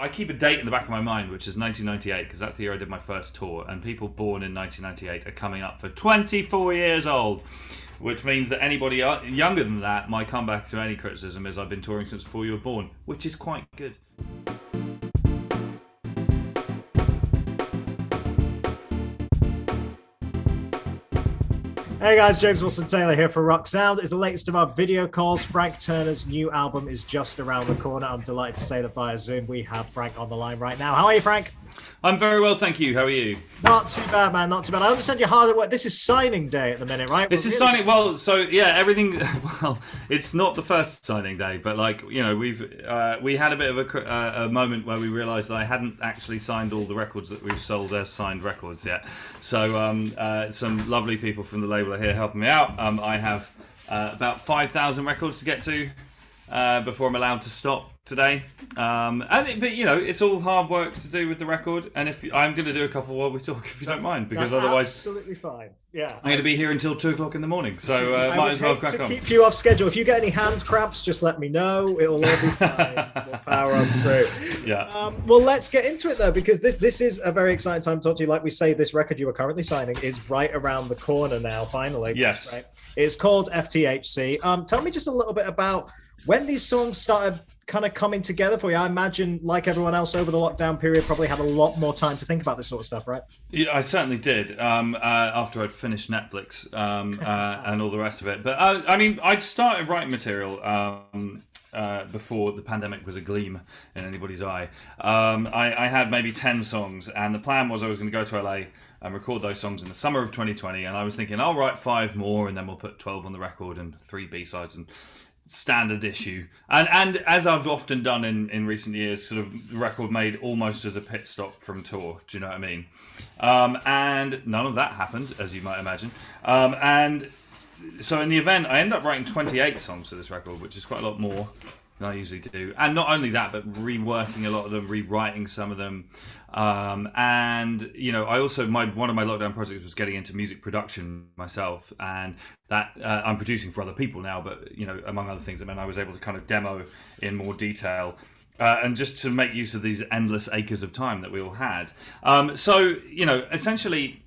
I keep a date in the back of my mind, which is 1998, because that's the year I did my first tour, and people born in 1998 are coming up for 24 years old, which means that anybody younger than that, my comeback to any criticism is I've been touring since before you were born, which is quite good. Hey guys, James Wilson Taylor here for Rock Sound. It's the latest of our video calls. Frank Turner's new album is just around the corner. I'm delighted to say that via Zoom we have Frank on the line right now. How are you, Frank? I'm very well, thank you. How are you? Not too bad, man, not too bad. I understand you're hard at work. This is signing day at the minute, right? This is signing, well, so yeah, everything, well, it's not the first signing day, but like, you know, we had a bit of a moment where we realised that I hadn't actually signed all the records that we've sold as signed records yet. So some lovely people from the label are here helping me out. I have about 5,000 records to get to before I'm allowed to stop today, but you know, it's all hard work to do with the record, and if I'm going to do a couple while we talk, if you don't mind, because that's otherwise absolutely fine. Yeah, I'm going to be here until 2 o'clock in the morning, so might as well crack on. Keep you off schedule. If you get any hand cramps, just let me know. It'll all be fine. We'll power on through. Yeah. Well, let's get into it though, because this is a very exciting time to talk to you. Like we say, this record you are currently signing is right around the corner now. Finally, yes. Right? It's called FTHC. Tell me just a little bit about when these songs started kind of coming together for you. I imagine, like everyone else over the lockdown period, probably had a lot more time to think about this sort of stuff, right? Yeah, I certainly did, after I'd finished Netflix and all the rest of it. But I mean, I'd started writing material before the pandemic was a gleam in anybody's eye. I had maybe 10 songs, and the plan was I was going to go to LA and record those songs in the summer of 2020, and I was thinking I'll write 5 more and then we'll put 12 on the record and 3 B-sides and standard issue, and as I've often done in recent years, sort of record made almost as a pit stop from tour. Do you know what I mean? And none of that happened, as you might imagine. And so in the event, I end up writing 28 songs for this record, which is quite a lot more than I usually do. And not only that, but reworking a lot of them, rewriting some of them. And you know, I also one of my lockdown projects was getting into music production myself, and that I'm producing for other people now, but you know, among other things, I mean, I was able to kind of demo in more detail and just to make use of these endless acres of time that we all had. So you know, essentially,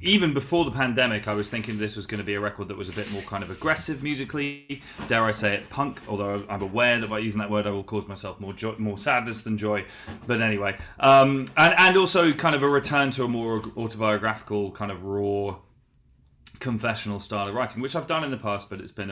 even before the pandemic, I was thinking this was going to be a record that was a bit more kind of aggressive musically, dare I say it, punk, although I'm aware that by using that word I will cause myself more sadness than joy. But anyway, and also kind of a return to a more autobiographical kind of raw confessional style of writing, which I've done in the past, but it's been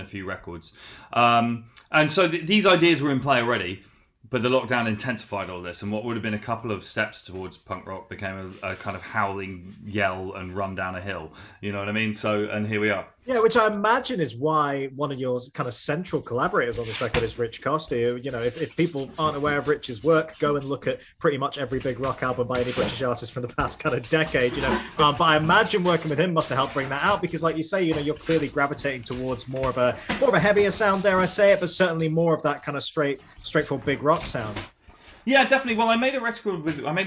a few records. And so these ideas were in play already, but the lockdown intensified all this, and what would have been a couple of steps towards punk rock became a kind of howling yell and run down a hill. You know what I mean? So, and here we are. Yeah, which I imagine is why one of your kind of central collaborators on this record is Rich Costey, who, you know, if people aren't aware of Rich's work, go and look at pretty much every big rock album by any British artist from the past kind of decade, you know. But I imagine working with him must have helped bring that out, because like you say, you know, you're clearly gravitating towards more of a heavier sound, dare I say it, but certainly more of that kind of straightforward big rock sound. Yeah, definitely. Well, I made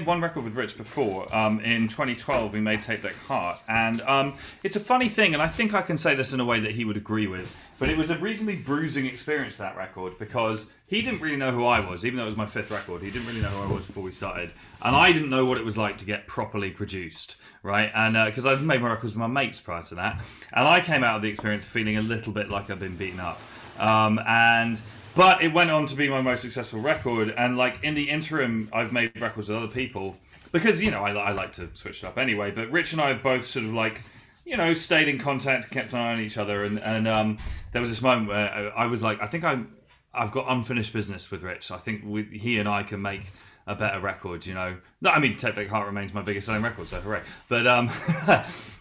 one record with Rich before. In 2012, we made Tape Deck Heart, and it's a funny thing, and I think I can say this in a way that he would agree with, but it was a reasonably bruising experience, that record, because he didn't really know who I was, even though it was my 5th record. He didn't really know who I was before we started, and I didn't know what it was like to get properly produced, right? And because I've made my records with my mates prior to that, and I came out of the experience feeling a little bit like I've been beaten up, But it went on to be my most successful record, and like in the interim, I've made records with other people because, you know, I like to switch it up anyway. But Rich and I have both sort of like, you know, stayed in contact, kept an eye on each other, and there was this moment where I was like, I think I've got unfinished business with Rich. I think he and I can make a better record, you know. No, I mean, Tape Deck Heart remains my biggest selling record, so hooray. But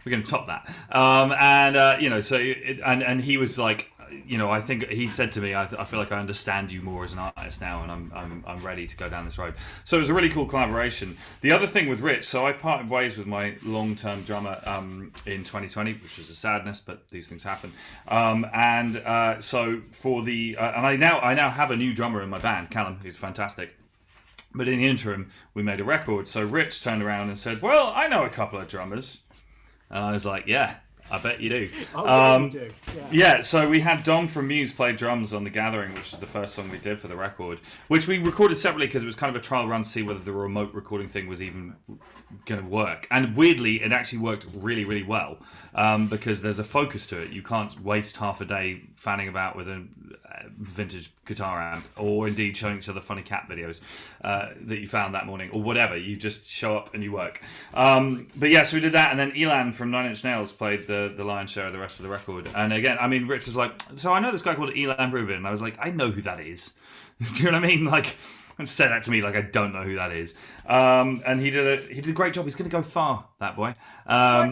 we're going to top that. You know, so and he was like, you know, I think he said to me, I feel like I understand you more as an artist now, and I'm ready to go down this road. So it was a really cool collaboration. The other thing with Rich, so I parted ways with my long-term drummer in 2020, which was a sadness, but these things happen. So for the and I now have a new drummer in my band, Callum, who's fantastic. But in the interim, we made a record. So Rich turned around and said, "Well, I know a couple of drummers," and I was like, "Yeah." I bet you do. I do. Yeah, so we had Dom from Muse play drums on The Gathering, which is the first song we did for the record, which we recorded separately because it was kind of a trial run to see whether the remote recording thing was even going to work. And weirdly, it actually worked really, really well because there's a focus to it. You can't waste half a day fanning about with a vintage guitar amp or indeed showing each other funny cat videos that you found that morning or whatever. You just show up and you work. But yeah, so we did that. And then Elan from Nine Inch Nails played the lion's share of the rest of the record. And again, I mean, Rich was like, so I know this guy called Elan Rubin. And I was like, I know who that is. Do you know what I mean? Like, said that to me like I don't know who that is. And he did a great job. He's going to go far, that boy. I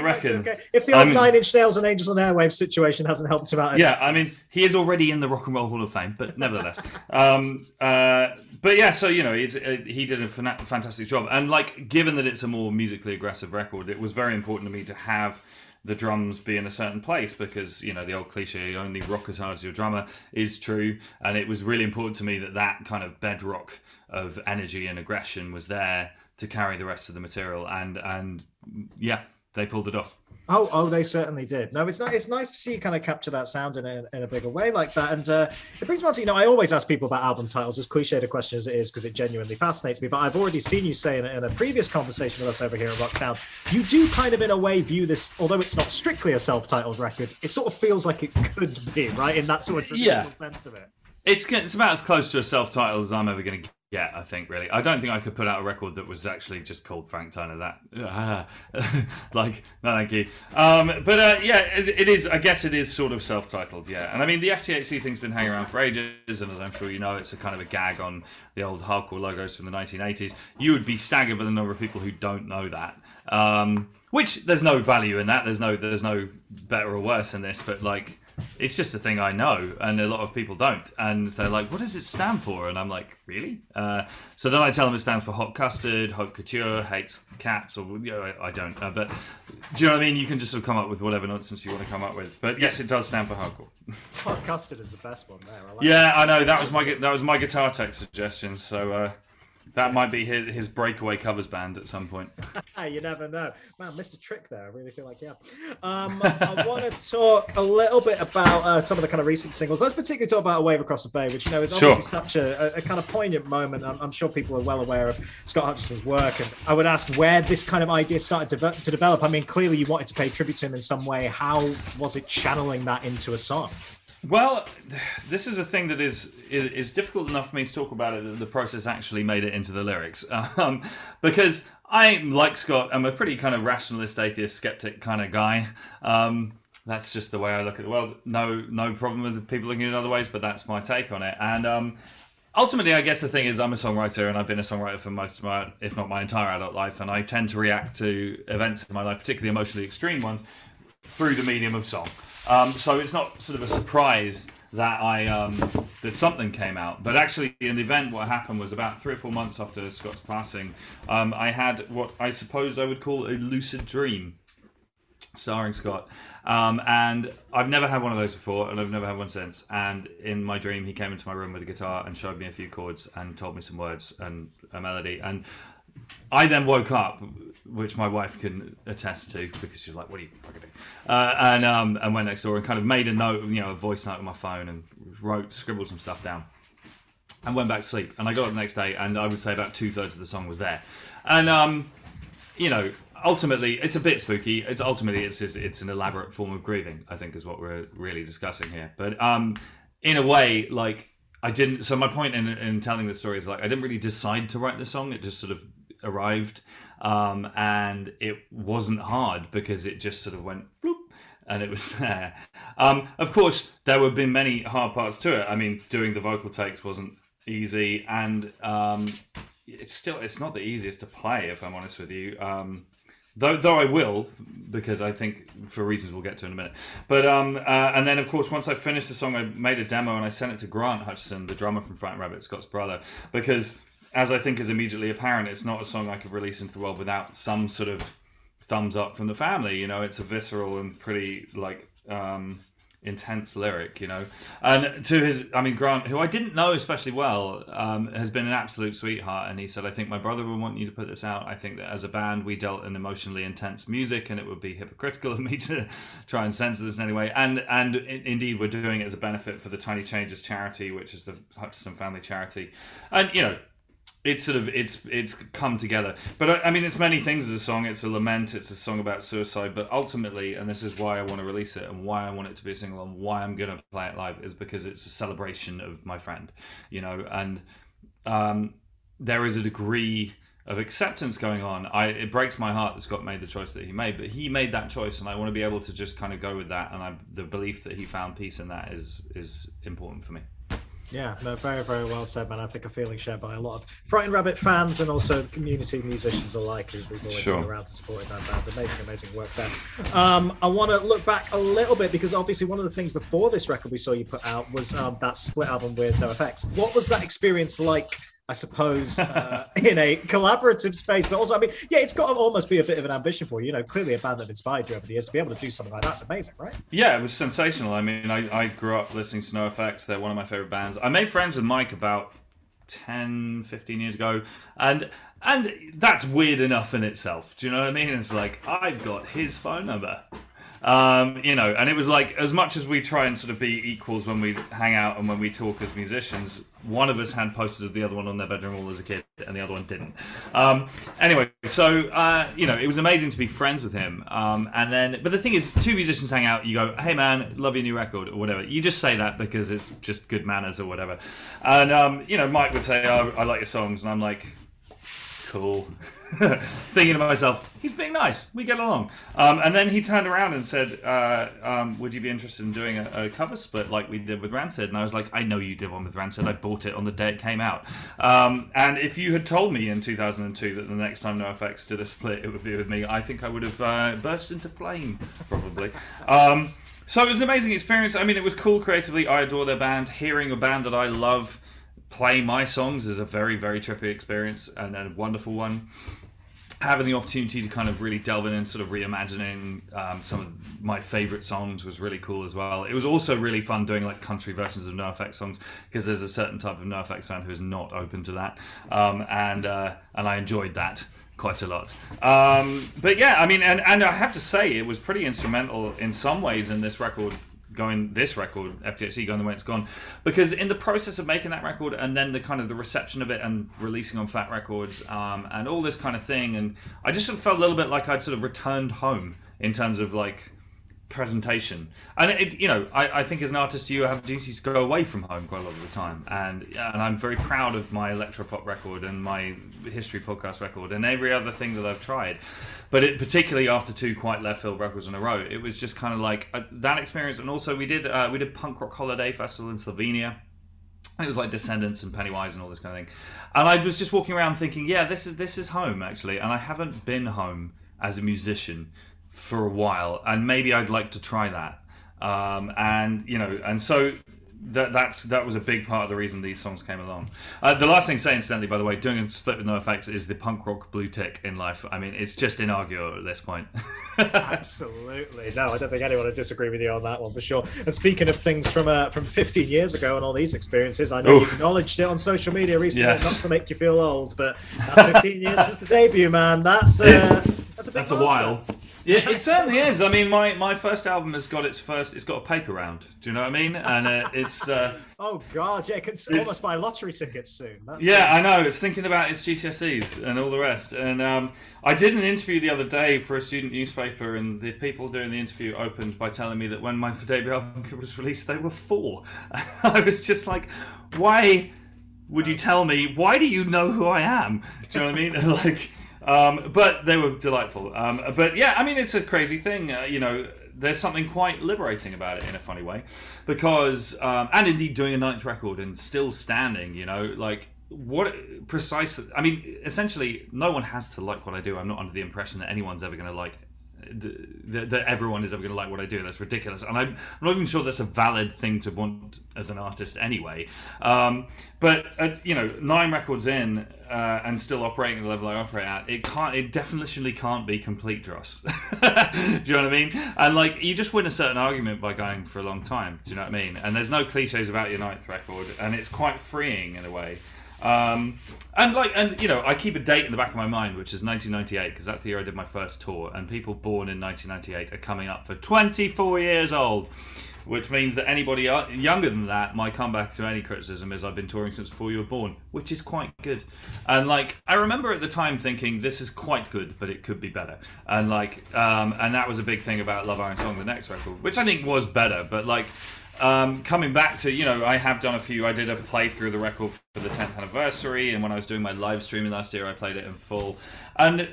reckon. Okay. If the old Nine Inch Nails and Angels on Airwaves situation hasn't helped him out. Yeah, I mean, he is already in the Rock and Roll Hall of Fame, but nevertheless. But yeah, so, you know, he did a fantastic job. And, like, given that it's a more musically aggressive record, it was very important to me to have the drums be in a certain place because, you know, the old cliche, only rock as hard as your drummer, is true. And it was really important to me that that kind of bedrock of energy and aggression was there to carry the rest of the material. And yeah, they pulled it off. Oh, they certainly did. No, it's nice to see you kind of capture that sound in a bigger way like that. And it brings me on to, you know, I always ask people about album titles, as cliched a question as it is, because it genuinely fascinates me. But I've already seen you say in a previous conversation with us over here at Rock Sound, you do kind of in a way view this, although it's not strictly a self-titled record, it sort of feels like it could be, right? In that sort of traditional sense of it. It's about as close to a self-titled as I'm ever going to get. Yeah, I think really. I don't think I could put out a record that was actually just called Frank Turner. That, like, no, thank you. But yeah, it is. I guess it is sort of self-titled. Yeah, and I mean the FTHC thing's been hanging around for ages, and as I'm sure you know, it's a kind of a gag on the old hardcore logos from the 1980s. You would be staggered by the number of people who don't know that. Which there's no value in that. There's no better or worse in this. But like, it's just a thing I know, and a lot of people don't. And they're like, what does it stand for? And I'm like, really? So then I tell them it stands for hot custard, haute couture, hates cats, or you know, I don't know. But do you know what I mean? You can just sort of come up with whatever nonsense you want to come up with. But yes, it does stand for hardcore. Hot custard is the best one there. I like that. I know. That was my guitar tech suggestion. So that might be his breakaway covers band at some point. You never know. Wow, missed a trick there. I really feel like, yeah. I want to talk a little bit about some of the kind of recent singles. Let's particularly talk about A Wave Across the Bay, which, you know, is obviously such a kind of poignant moment. I'm sure people are well aware of Scott Hutchison's work. And I would ask where this kind of idea started to develop. I mean, clearly you wanted to pay tribute to him in some way. How was it channeling that into a song? Well, this is a thing that is difficult enough for me to talk about it that the process actually made it into the lyrics. Because I, like Scott, I'm a pretty kind of rationalist, atheist, skeptic kind of guy. That's just the way I look at the world. No problem with people looking at other ways, but that's my take on it. And ultimately, I guess the thing is I'm a songwriter and I've been a songwriter for most of my, if not my entire adult life, and I tend to react to events in my life, particularly emotionally extreme ones, through the medium of song. So it's not sort of a surprise that that something came out. But actually, in the event, what happened was about 3 or 4 months after Scott's passing, I had what I suppose I would call a lucid dream, starring Scott. And I've never had one of those before, and I've never had one since. And in my dream, he came into my room with a guitar and showed me a few chords and told me some words and a melody. And I then woke up, which my wife can attest to because she's like, "What are you fucking doing?" And went next door and kind of made a note, you know, a voice note on my phone and scribbled some stuff down, and went back to sleep. And I got up the next day, and I would say about 2/3 of the song was there. And you know, ultimately, it's a bit spooky. It's an elaborate form of grieving, I think, is what we're really discussing here. But in a way, like I didn't. So my point in telling the story is like I didn't really decide to write the song. It just sort of arrived, and it wasn't hard because it just sort of went bloop and it was there. Of course, there have been many hard parts to it. I mean, doing the vocal takes wasn't easy, and it's not the easiest to play, if I'm honest with you. Though I will, because I think for reasons we'll get to in a minute. But and then of course once I finished the song, I made a demo and I sent it to Grant Hutchison, the drummer from Frightened Rabbit, Scott's brother, because, as I think is immediately apparent, it's not a song I could release into the world without some sort of thumbs up from the family. You know, it's a visceral and pretty like intense lyric, you know. And to his, I mean, Grant, who I didn't know especially well, has been an absolute sweetheart. And he said, I think my brother would want you to put this out. I think that as a band, we dealt in emotionally intense music, and it would be hypocritical of me to try and censor this in any way. And indeed, we're doing it as a benefit for the Tiny Changes charity, which is the Hutchison family charity. And, you know, it's sort of, it's come together. But I mean, it's many things as a song. It's a lament, it's a song about suicide, but ultimately, and this is why I want to release it and why I want it to be a single and why I'm going to play it live, is because it's a celebration of my friend, you know, and there is a degree of acceptance going on. It breaks my heart that Scott made the choice that he made, but he made that choice, and I want to be able to just kind of go with that, and the belief that he found peace in that is important for me. Yeah, no, very, very well said, man. I think a feeling shared by a lot of Frightened Rabbit fans and also community musicians alike who've always been around to support that band. Amazing, amazing work there. I want to look back a little bit, because obviously one of the things before this record we saw you put out was that split album with NoFX. What was that experience like, I suppose, in a collaborative space? But also, I mean, yeah, it's got to almost be a bit of an ambition for you. You know, clearly a band that inspired you over the years to be able to do something like that's amazing, right? Yeah, it was sensational. I mean, I grew up listening to NoFX. They're one of my favorite bands. I made friends with Mike about 10, 15 years ago, and that's weird enough in itself. Do you know what I mean? It's like, I've got his phone number. You know, and it was like, as much as we try and sort of be equals when we hang out and when we talk as musicians, one of us had posters of the other one on their bedroom wall as a kid, and the other one didn't. Anyway, so, you know, it was amazing to be friends with him. But the thing is, two musicians hang out, you go, hey man, love your new record, or whatever. You just say that because it's just good manners or whatever. And, you know, Mike would say, oh, I like your songs, and I'm like, cool. Thinking to myself, he's being nice, we get along. And then he turned around and said, would you be interested in doing a cover split like we did with Rancid? And I was like, I know you did one with Rancid, I bought it on the day it came out. And if you had told me in 2002 that the next time NoFX did a split it would be with me, I think I would have burst into flame, probably. So it was an amazing experience. I mean, it was cool creatively. I adore their band. Hearing a band that I love play my songs is a very, very trippy experience, and a wonderful one. Having the opportunity to kind of really delve in and sort of reimagining some of my favorite songs was really cool as well. It was also really fun doing like country versions of NoFX songs, because there's a certain type of NoFX fan who is not open to that, and I enjoyed that quite a lot. But yeah, I mean, and I have to say it was pretty instrumental in some ways in this record, FTHC going the way it's gone, because in the process of making that record and then the kind of the reception of it and releasing on Fat Records and all this kind of thing, and I just sort of felt a little bit like I'd sort of returned home in terms of like presentation. And it's, you know, I think as an artist you have duties to go away from home quite a lot of the time, and I'm very proud of my electropop record and my history podcast record and every other thing that I've tried, but it particularly after two quite left field records in a row, it was just kind of like that experience. And also we did Punk Rock Holiday Festival in Slovenia. It was like Descendents and Pennywise and all this kind of thing, and I was just walking around thinking, yeah, this is home actually, and I haven't been home as a musician for a while, and maybe I'd like to try that. That was a big part of the reason these songs came along. The last thing to say, incidentally, by the way, doing a split with NoFX is the punk rock blue tick in life. I mean, it's just inarguable at this point. Absolutely. No, I don't think anyone would disagree with you on that one, for sure. And speaking of things from 15 years ago and all these experiences, I know you acknowledged it on social media recently, not to make you feel old, but that's 15 years since the debut, man. That's a while. Yeah, it certainly is. I mean, my first album has got it's got a paper round. Do you know what I mean? And it's... oh, God, yeah, it's almost buy lottery tickets soon. I know. It's thinking about its GCSEs and all the rest. And I did an interview the other day for a student newspaper, and the people doing the interview opened by telling me that when my debut album was released, they were 4. I was just like, why would you tell me? Why do you know who I am? Do you know what I mean? Like... but they were delightful. But yeah, I mean, it's a crazy thing. You know, there's something quite liberating about it in a funny way, because and indeed doing a 9th record and still standing. You know, like what precisely? I mean, essentially, no one has to like what I do. I'm not under the impression that anyone's ever going to like that everyone is ever going to like what I do. That's ridiculous, and I'm not even sure that's a valid thing to want as an artist anyway. But 9 records in and still operating at the level I operate at, it definitely can't be complete dross. Do you know what I mean? And like, you just win a certain argument by going for a long time. Do you know what I mean? And there's no cliches about your 9th record, and it's quite freeing in a way. I keep a date in the back of my mind, which is 1998, because that's the year I did my first tour, and people born in 1998 are coming up for 24 years old, which means that anybody younger than that, my comeback to any criticism is I've been touring since before you were born, which is quite good. And like, I remember at the time thinking, this is quite good, but it could be better. And like, and that was a big thing about Love Iron Song, the next record, which I think was better, but like, coming back to, I have done a few. I did a playthrough of the record for the 10th anniversary, and when I was doing my live streaming last year, I played it in full. And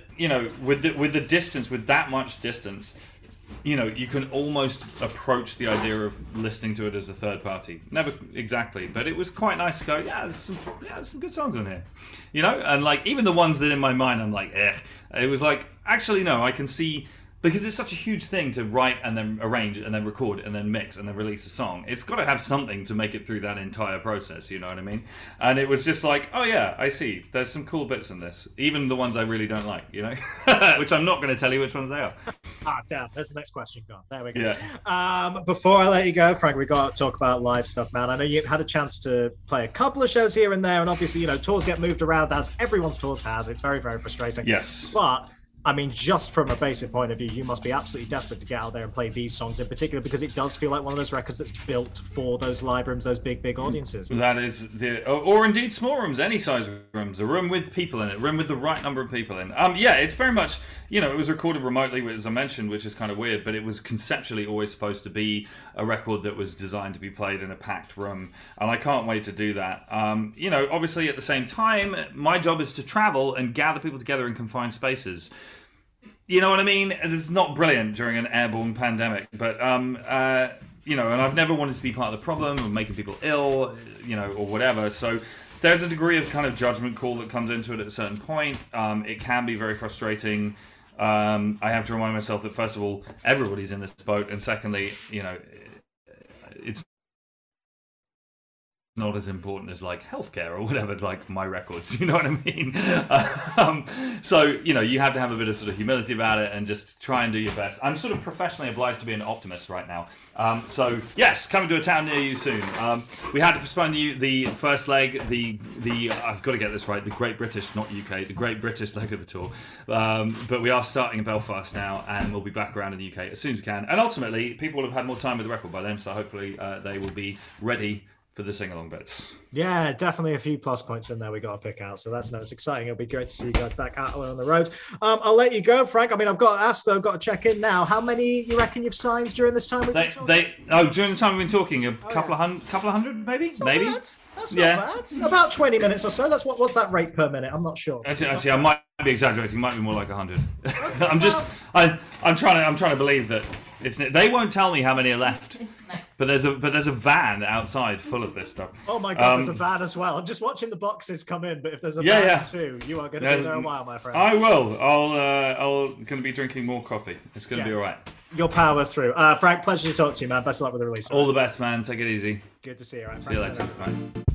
with the distance, with that much distance, you can almost approach the idea of listening to it as a third party. Never exactly, but it was quite nice to go, there's some good songs on here, And like, even the ones that in my mind I'm like, it was like, actually no, I can see. Because it's such a huge thing to write and then arrange and then record and then mix and then release a song. It's got to have something to make it through that entire process, you know what I mean? And it was just like, oh yeah, I see. There's some cool bits in this. Even the ones I really don't like, Which I'm not going to tell you which ones they are. Damn. There's the next question gone. There we go. Yeah. Before I let you go, Frank, we got to talk about live stuff, man. I know you had a chance to play a couple of shows here and there, and obviously, tours get moved around as everyone's tours has. It's very, very frustrating. Yes. But... I mean, just from a basic point of view, you must be absolutely desperate to get out there and play these songs in particular, because it does feel like one of those records that's built for those live rooms, those big, big audiences. That is or indeed small rooms, any size rooms, a room with people in it, a room with the right number of people in. It's very much, it was recorded remotely, as I mentioned, which is kind of weird, but it was conceptually always supposed to be a record that was designed to be played in a packed room, and I can't wait to do that. Obviously at the same time, my job is to travel and gather people together in confined spaces. You know what I mean? It's not brilliant during an airborne pandemic, but, and I've never wanted to be part of the problem of making people ill, or whatever. So there's a degree of kind of judgment call that comes into it at a certain point. It can be very frustrating. I have to remind myself that, first of all, everybody's in this boat. And secondly, it's not as important as like healthcare or whatever, like my records, you know what I mean? You have to have a bit of sort of humility about it and just try and do your best. I'm sort of professionally obliged to be an optimist right now. Yes, coming to a town near you soon. We had to postpone the first leg, the I've got to get this right, the Great British, not UK, the Great British leg of the tour. But we are starting in Belfast now, and we'll be back around in the UK as soon as we can. And ultimately, people will have had more time with the record by then, so hopefully they will be ready for the sing-along bits. Yeah, definitely a few plus points in there we got to pick out. So it's exciting. It'll be great to see you guys back out on the road. I'll let you go, Frank. I mean, I've got to ask, though, got to check in now. How many you reckon you've signed during this time? During the time we've been talking, a couple of hundred, maybe? That's maybe. Bad. That's not bad. About 20 minutes or so. That's what's that rate per minute? I'm not sure. Actually, I might be exaggerating. Might be more like 100. Okay, I'm trying to believe that it's. They won't tell me how many are left. No. But there's a van outside full of this stuff. Oh my God, there's a van as well. I'm just watching the boxes come in, but if there's a van too, you are going to be there a while, my friend. I will. I'm going to be drinking more coffee. It's going to be all right. You'll power through. Frank, pleasure to talk to you, man. Best of luck with the release. All the best, man. Take it easy. Good to see you. All right, Frank, see you later. Bye.